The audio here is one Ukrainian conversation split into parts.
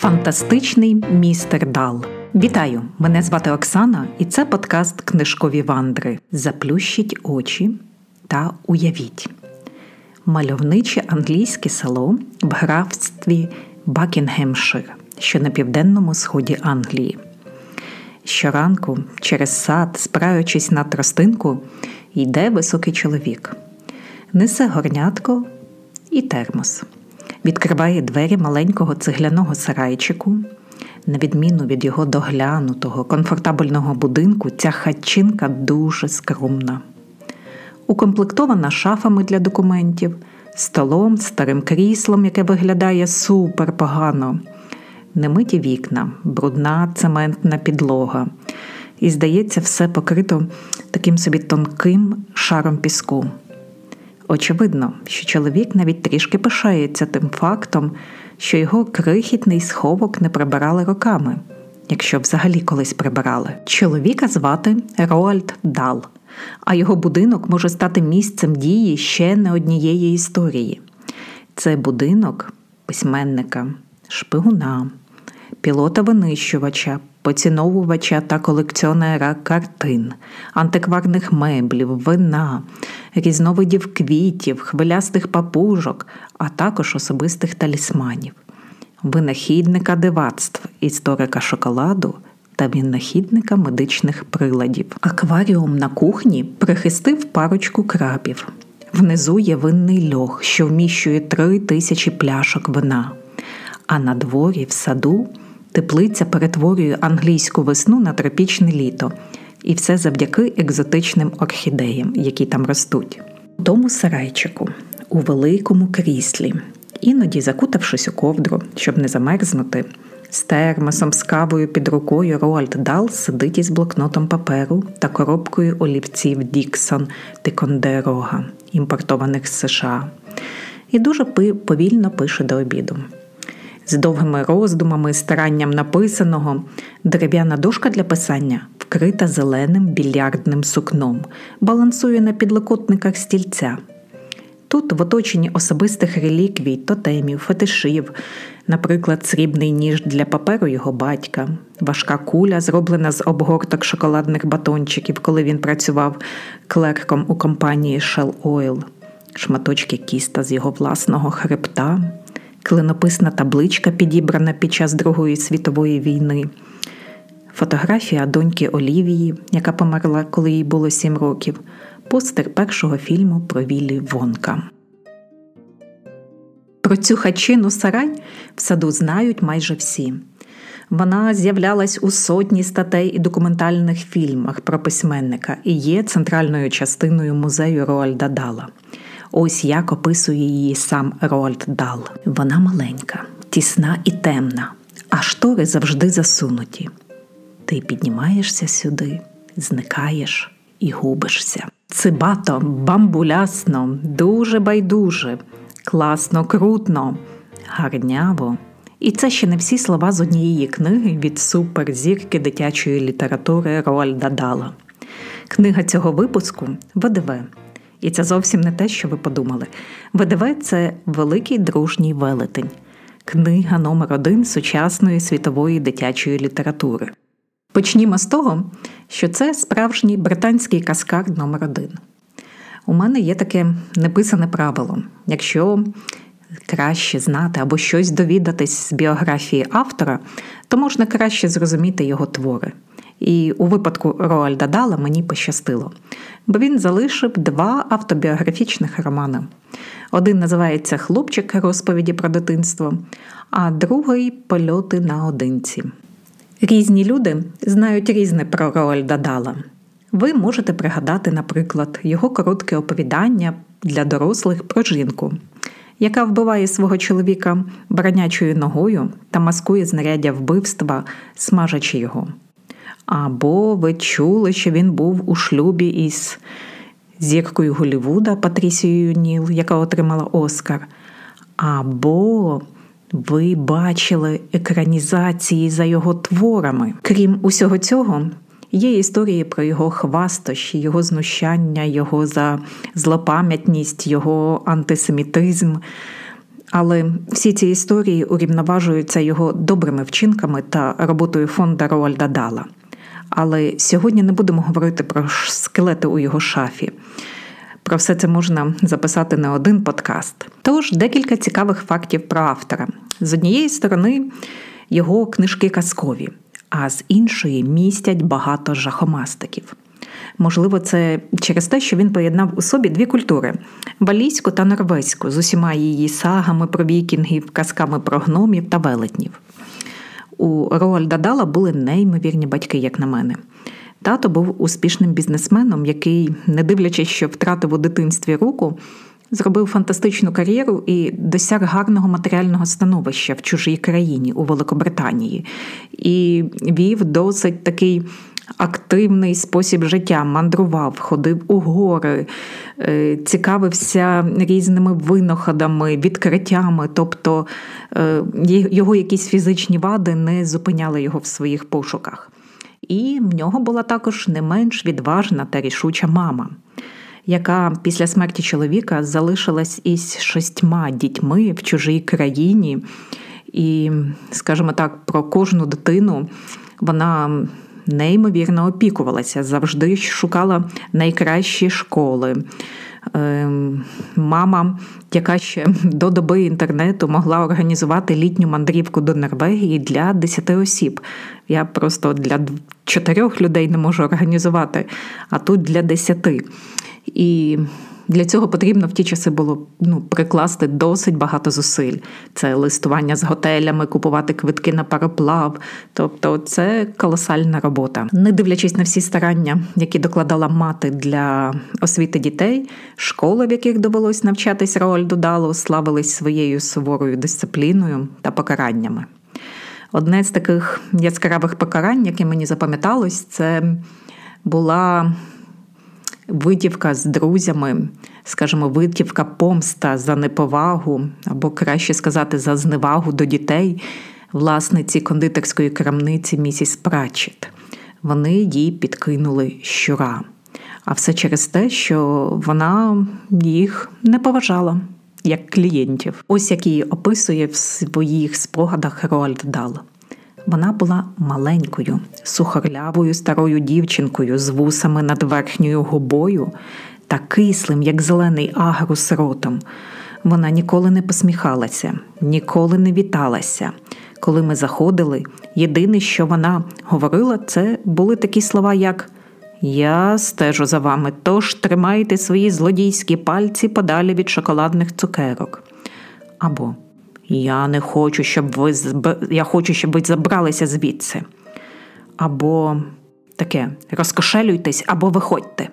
Фантастичний містер Дал. Вітаю! Мене звати Оксана, і це подкаст «Книжкові вандри». Заплющіть очі та уявіть. Мальовниче англійське село в графстві Бакінгемшир, що на південному сході Англії. Щоранку через сад, спираючись на тростинку, йде високий чоловік. Несе горнятко і термос. Відкриває двері маленького цегляного сарайчику. На відміну від його доглянутого, комфортабельного будинку, ця хатчинка дуже скромна. Укомплектована шафами для документів, столом, старим кріслом, яке виглядає супер погано. Немиті вікна, брудна цементна підлога. І, здається, все покрито таким собі тонким шаром піску. Очевидно, що чоловік навіть трішки пишається тим фактом, що його крихітний сховок не прибирали роками, якщо взагалі колись прибирали. Чоловіка звати Роальд Дал, а його будинок може стати місцем дії ще не однієї історії. Це будинок письменника, шпигуна, пілота-винищувача, поціновувача та колекціонера картин, антикварних меблів, вина, різновидів квітів, хвилястих папужок, а також особистих талісманів, винахідника дивацтв, історика шоколаду та винахідника медичних приладів. Акваріум на кухні прихистив парочку крабів. Внизу є винний льох, що вміщує 3000 пляшок вина. А на дворі, в саду, теплиця перетворює англійську весну на тропічне літо. І все завдяки екзотичним орхідеям, які там ростуть. У тому сарайчику, у великому кріслі, іноді закутавшись у ковдру, щоб не замерзнути, з термосом, з кавою під рукою Роальд Дал сидить із блокнотом паперу та коробкою олівців Діксон Тикондерога, імпортованих з США. І дуже повільно пише до обіду. З довгими роздумами і старанням написаного, дерев'яна дошка для писання вкрита зеленим більярдним сукном, балансує на підлокотниках стільця. Тут, в оточенні особистих реліквій, тотемів, фетишів, наприклад, срібний ніж для паперу його батька, важка куля, зроблена з обгорток шоколадних батончиків, коли він працював клерком у компанії Shell Oil, шматочки кіста з його власного хребта, клинописна табличка, підібрана під час Другої світової війни, фотографія доньки Олівії, яка померла, коли їй було 7 років, постер першого фільму про Віллі Вонка. Про цю хатчину сарай в саду знають майже всі. Вона з'являлась у сотні статей і документальних фільмах про письменника і є центральною частиною музею Роальда Дала. Ось як описує її сам Роальд Дал. Вона маленька, тісна і темна, а штори завжди засунуті. Ти піднімаєшся сюди, зникаєш і губишся. Цибато, бамбулясно, дуже байдуже, класно, крутно, гарняво. І це ще не всі слова з однієї книги від суперзірки дитячої літератури Роальда Дала. Книга цього випуску «ВДВ». І це зовсім не те, що ви подумали. ВДВ – це «Великий дружній велетень». Книга №1 сучасної світової дитячої літератури. Почнімо з того, що це справжній британський казкар №1. У мене є таке неписане правило. Якщо краще знати або щось довідатись з біографії автора, то можна краще зрозуміти його твори. І у випадку Роальда Дала мені пощастило, бо він залишив 2 автобіографічних романи. Один називається «Хлопчик. Розповіді про дитинство», а другий «Польоти наодинці». Різні люди знають різне про Роальда Дала. Ви можете пригадати, наприклад, його коротке оповідання для дорослих про жінку, яка вбиває свого чоловіка баранячою ногою та маскує знаряддя вбивства, смажачи його. Або ви чули, що він був у шлюбі із зіркою Голлівуда Патрісією Ніл, яка отримала Оскар. Або ви бачили екранізації за його творами. Крім усього цього, є історії про його хвастощі, його знущання, його злопам'ятність, його антисемітизм. Але всі ці історії урівноважуються його добрими вчинками та роботою фонда Роальда Дала. Але сьогодні не будемо говорити про скелети у його шафі. Про все це можна записати не один подкаст. Тож, декілька цікавих фактів про автора. З однієї сторони, його книжки казкові, а з іншої містять багато жахомастиків. Можливо, це через те, що він поєднав у собі дві культури – валійську та норвезьку, з усіма її сагами про вікінгів, казками про гномів та велетнів. У Роальда Дала були неймовірні батьки, як на мене. Тато був успішним бізнесменом, який, не дивлячись, що втратив у дитинстві руку, зробив фантастичну кар'єру і досяг гарного матеріального становища в чужій країні, у Великобританії. І вів досить такий активний спосіб життя, мандрував, ходив у гори, цікавився різними винаходами, відкриттями, тобто його якісь фізичні вади не зупиняли його в своїх пошуках. І в нього була також не менш відважна та рішуча мама, яка після смерті чоловіка залишилась із 6 дітьми в чужій країні. І, скажімо так, про кожну дитину вона неймовірно опікувалася, завжди шукала найкращі школи. Мама, яка ще до доби інтернету могла організувати літню мандрівку до Норвегії для 10 осіб. Я просто для 4 людей не можу організувати, а тут для 10. І для цього потрібно в ті часи було прикласти досить багато зусиль. Це листування з готелями, купувати квитки на пароплав. Тобто це колосальна робота. Не дивлячись на всі старання, які докладала мати для освіти дітей, школи, в яких довелось навчатись Роальду Далу, славились своєю суворою дисципліною та покараннями. Одне з таких яскравих покарань, яке мені запам'яталось, це була витівка з друзями, скажімо, витівка помста за неповагу, або краще сказати, за зневагу до дітей власниці кондитерської крамниці місіс Пратчетт. Вони їй підкинули щура. А все через те, що вона їх не поважала як клієнтів. Ось як її описує в своїх спогадах Роальд Дал. Вона була маленькою, сухорлявою старою дівчинкою з вусами над верхньою губою та кислим, як зелений агрус, ротом. Вона ніколи не посміхалася, ніколи не віталася. Коли ми заходили, єдине, що вона говорила, це були такі слова, як «Я стежу за вами, тож тримайте свої злодійські пальці подалі від шоколадних цукерок». Або Я хочу, щоб ви забралися звідси. Або таке, розкошелюйтесь, або виходьте.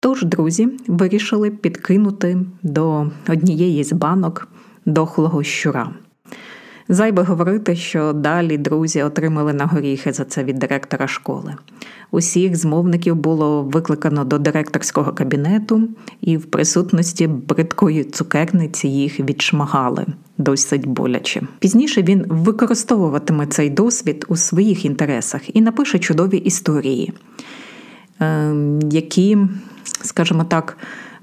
Тож друзі вирішили підкинути до однієї з банок дохлого щура. Зайве говорити, що далі друзі отримали на горіхи за це від директора школи. Усіх змовників було викликано до директорського кабінету, і в присутності бридкої цукерниці їх відшмагали досить боляче. Пізніше він використовуватиме цей досвід у своїх інтересах і напише чудові історії, які, скажімо так,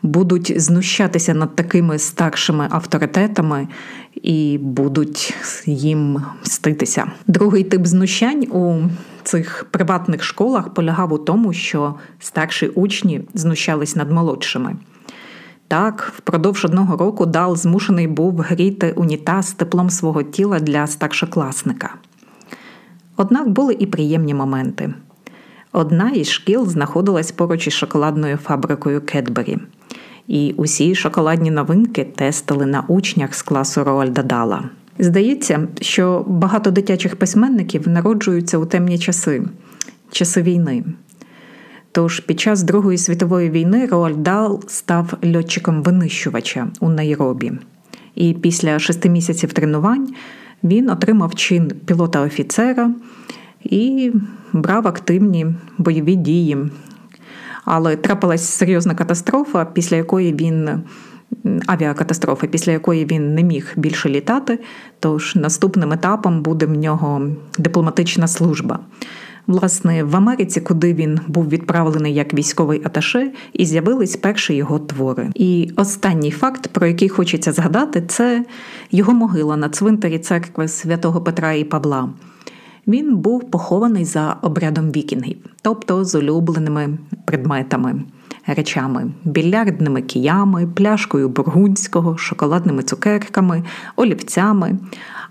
будуть знущатися над такими старшими авторитетами і будуть їм мститися. Другий тип знущань у цих приватних школах полягав у тому, що старші учні знущались над молодшими. Так, впродовж 1 року Дал змушений був гріти унітаз теплом свого тіла для старшокласника. Однак були і приємні моменти. Одна із шкіл знаходилась поруч із шоколадною фабрикою Кедбері. І усі шоколадні новинки тестили на учнях з класу Роальда Дала. Здається, що багато дитячих письменників народжуються у темні часи – часи війни. Тож під час Другої світової війни Роальд Дал став льотчиком-винищувача у Найробі. І після 6 місяців тренувань він отримав чин пілота-офіцера і брав активні бойові дії. Але трапилась серйозна катастрофа, після якої він не міг більше літати, тож наступним етапом буде в нього дипломатична служба. власне, в Америці, куди він був відправлений як військовий аташе, і з'явились перші його твори. І останній факт, про який хочеться згадати, це його могила на цвинтарі церкви Святого Петра і Павла. Він був похований за обрядом вікінгів, тобто з улюбленими предметами, речами, більярдними киями, пляшкою бургундського, шоколадними цукерками, олівцями.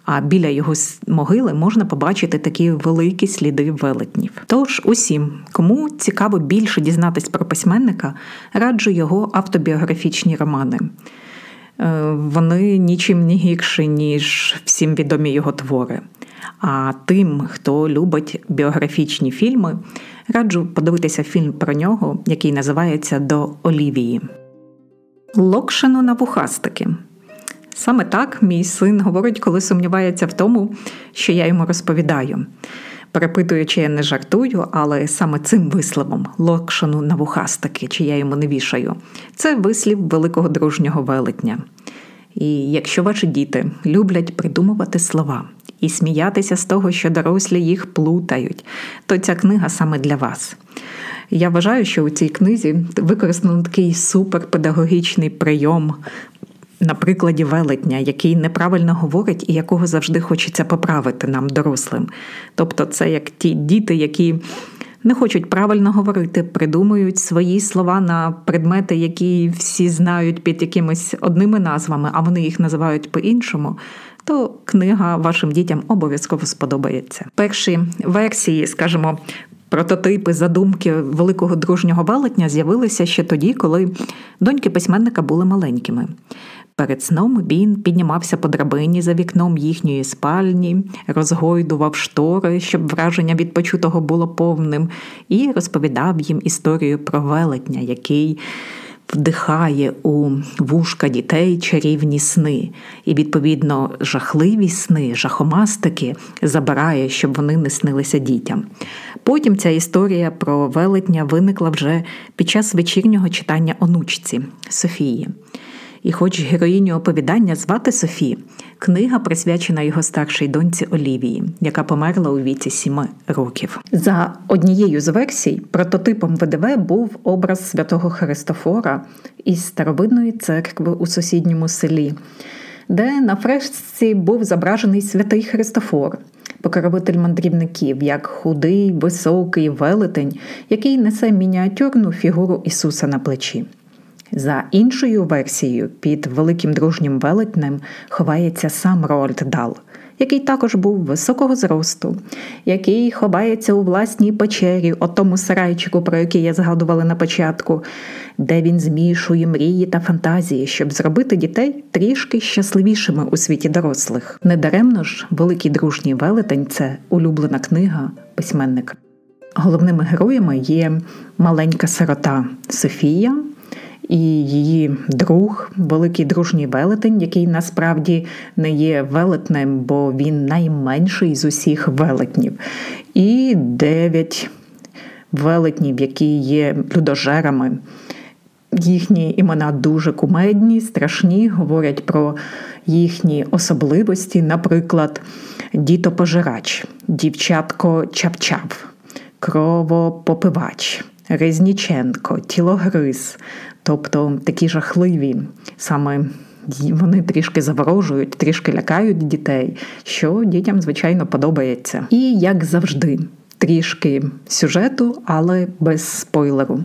А біля його могили можна побачити такі великі сліди велетнів. Тож усім, кому цікаво більше дізнатись про письменника, раджу його автобіографічні романи. Вони нічим не гірші, ніж всім відомі його твори. А тим, хто любить біографічні фільми, раджу подивитися фільм про нього, який називається «До Олівії». Локшину на вухастики. Саме так мій син говорить, коли сумнівається в тому, що я йому розповідаю. Перепитую, чи я не жартую, але саме цим висловом «локшину на вухастики», чи я йому не вішаю, це вислів великого дружнього велетня. І якщо ваші діти люблять придумувати слова і сміятися з того, що дорослі їх плутають, то ця книга саме для вас. Я вважаю, що у цій книзі використано такий суперпедагогічний прийом на прикладі велетня, який неправильно говорить і якого завжди хочеться поправити нам, дорослим. Тобто це як ті діти, які не хочуть правильно говорити, придумують свої слова на предмети, які всі знають під якимись одними назвами, а вони їх називають по-іншому, то книга вашим дітям обов'язково сподобається. Перші версії, скажімо, прототипи, задумки великого дружнього велетня з'явилися ще тоді, коли доньки письменника були маленькими. Перед сном він піднімався по драбині за вікном їхньої спальні, розгойдував штори, щоб враження від почутого було повним, і розповідав їм історію про велетня, який вдихає у вушка дітей чарівні сни. І, відповідно, жахливі сни, жахомастики забирає, щоб вони не снилися дітям. Потім ця історія про велетня виникла вже під час вечірнього читання онучці Софії. І хоч героїню оповідання звати Софі, книга присвячена його старшій доньці Олівії, яка померла у віці 7 років. За однією з версій, прототипом ВДВ був образ святого Христофора із старовинної церкви у сусідньому селі, де на фресці був зображений святий Христофор, покровитель мандрівників, як худий, високий велетень, який несе мініатюрну фігуру Ісуса на плечі. За іншою версією, під великим дружнім велетнем ховається сам Роальд Дал, який також був високого зросту, який ховається у власній печері, о тому сарайчику, про який я згадувала на початку, де він змішує мрії та фантазії, щоб зробити дітей трішки щасливішими у світі дорослих. Недаремно ж «Великий дружній велетень» – це улюблена книга письменника. Головними героями є маленька сирота Софія і її друг, великий дружній велетень, який насправді не є велетнем, бо він найменший з усіх велетнів. І 9 велетнів, які є людожерами. Їхні імена дуже кумедні, страшні, говорять про їхні особливості. Наприклад, дітопожирач, дівчатко-чапчав, кровопопивач, Резніченко, тілогриз, тобто такі жахливі, саме вони трішки заворожують, трішки лякають дітей, що дітям, звичайно, подобається. І, як завжди, трішки сюжету, але без спойлеру.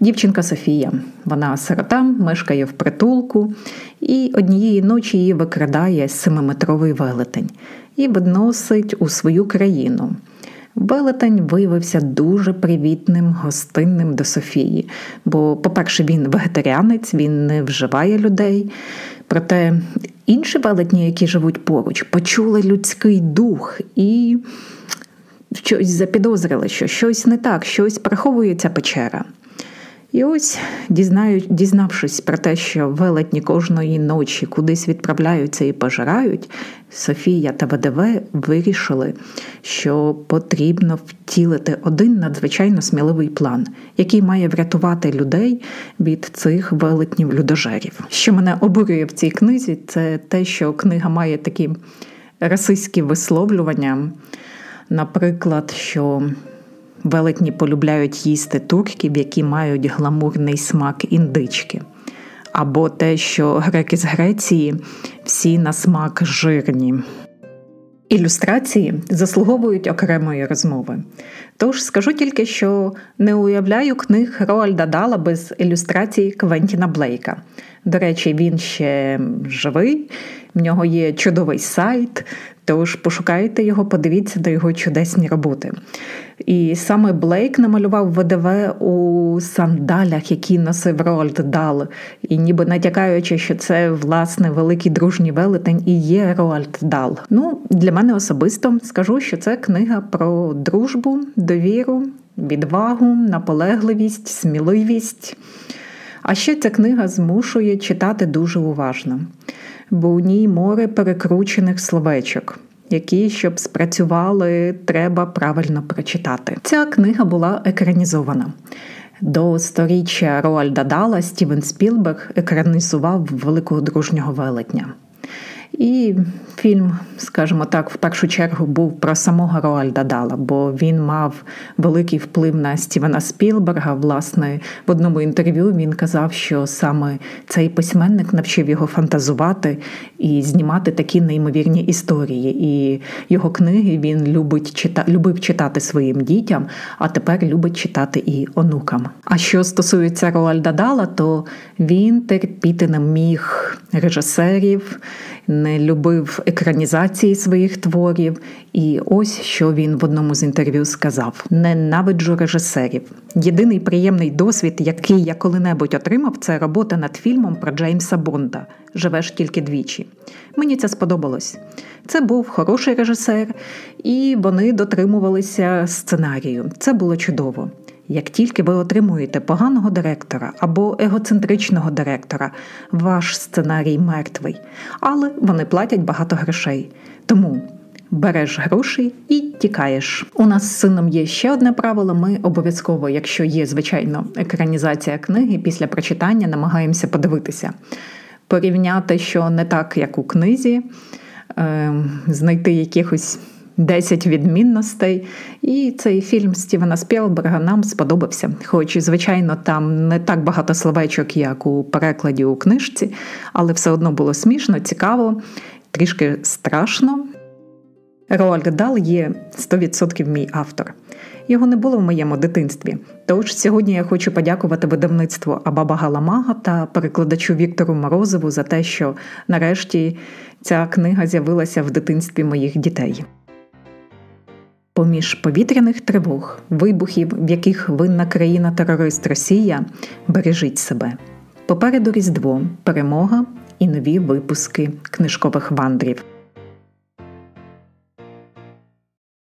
Дівчинка Софія, вона сирота, мешкає в притулку, і однієї ночі її викрадає 7-метровий велетень і відносить у свою країну. Велетень виявився дуже привітним, гостинним до Софії, бо, по-перше, він вегетаріанець, він не вживає людей. Проте інші велетні, які живуть поруч, почули людський дух і щось запідозрили, що щось не так, щось приховує ця печера. І ось, дізнавшись про те, що велетні кожної ночі кудись відправляються і пожирають, Софія та ВДВ вирішили, що потрібно втілити один надзвичайно сміливий план, який має врятувати людей від цих велетнів-людожерів. Що мене обурює в цій книзі, це те, що книга має такі расистські висловлювання, наприклад, що Велетні полюбляють їсти турків, які мають гламурний смак індички. Або те, що греки з Греції всі на смак жирні. Ілюстрації заслуговують окремої розмови. Тож скажу тільки, що не уявляю книг Роальда Дала без ілюстрацій Квентіна Блейка. До речі, він ще живий, в нього є чудовий сайт, тож пошукайте його, подивіться на його чудесні роботи. І саме Блейк намалював ВДВ у сандалях, які носив Роальд Дал, і ніби натякаючи, що це, власне, великий дружній велетень і є Роальд Дал. Ну, для мене особисто скажу, що це книга про дружбу, довіру, відвагу, наполегливість, сміливість. А ще ця книга змушує читати дуже уважно, бо у ній море перекручених словечок, які, щоб спрацювали, треба правильно прочитати. Ця книга була екранізована. До 100-річчя Роальда Дала Стівен Спілберг екранізував «Великого дружнього велетня». І фільм, скажімо так, в першу чергу був про самого Роальда Дала, бо він мав великий вплив на Стівена Спілберга. Власне, в одному інтерв'ю він казав, що саме цей письменник навчив його фантазувати і знімати такі неймовірні історії. І його книги він любив читати своїм дітям, а тепер любить читати і онукам. А що стосується Роальда Дала, то він терпіти не міг режисерів, не любив екранізації своїх творів. І ось, що він в одному з інтерв'ю сказав. «Ненавиджу режисерів. Єдиний приємний досвід, який я коли-небудь отримав, це робота над фільмом про Джеймса Бонда «Живеш тільки двічі». Мені це сподобалось. Це був хороший режисер, і вони дотримувалися сценарію. Це було чудово. Як тільки ви отримуєте поганого директора або егоцентричного директора, ваш сценарій мертвий. Але вони платять багато грошей. Тому береш гроші і тікаєш. У нас з сином є ще одне правило. Ми обов'язково, якщо є, звичайно, екранізація книги, після прочитання намагаємося подивитися. Порівняти, що не так, як у книзі, знайти якихось 10 відмінностей, і цей фільм Стівена Спілберга нам сподобався. Хоч, звичайно, там не так багато словечок, як у перекладі у книжці, але все одно було смішно, цікаво, трішки страшно. Роальд Дал є 100% мій автор. Його не було в моєму дитинстві. Тож сьогодні я хочу подякувати видавництву Абабагаламага та перекладачу Віктору Морозову за те, що нарешті ця книга з'явилася в дитинстві моїх дітей. Поміж повітряних тривог, вибухів, в яких винна країна-терорист Росія, бережіть себе. Попереду Різдво, перемога і нові випуски книжкових вандрів.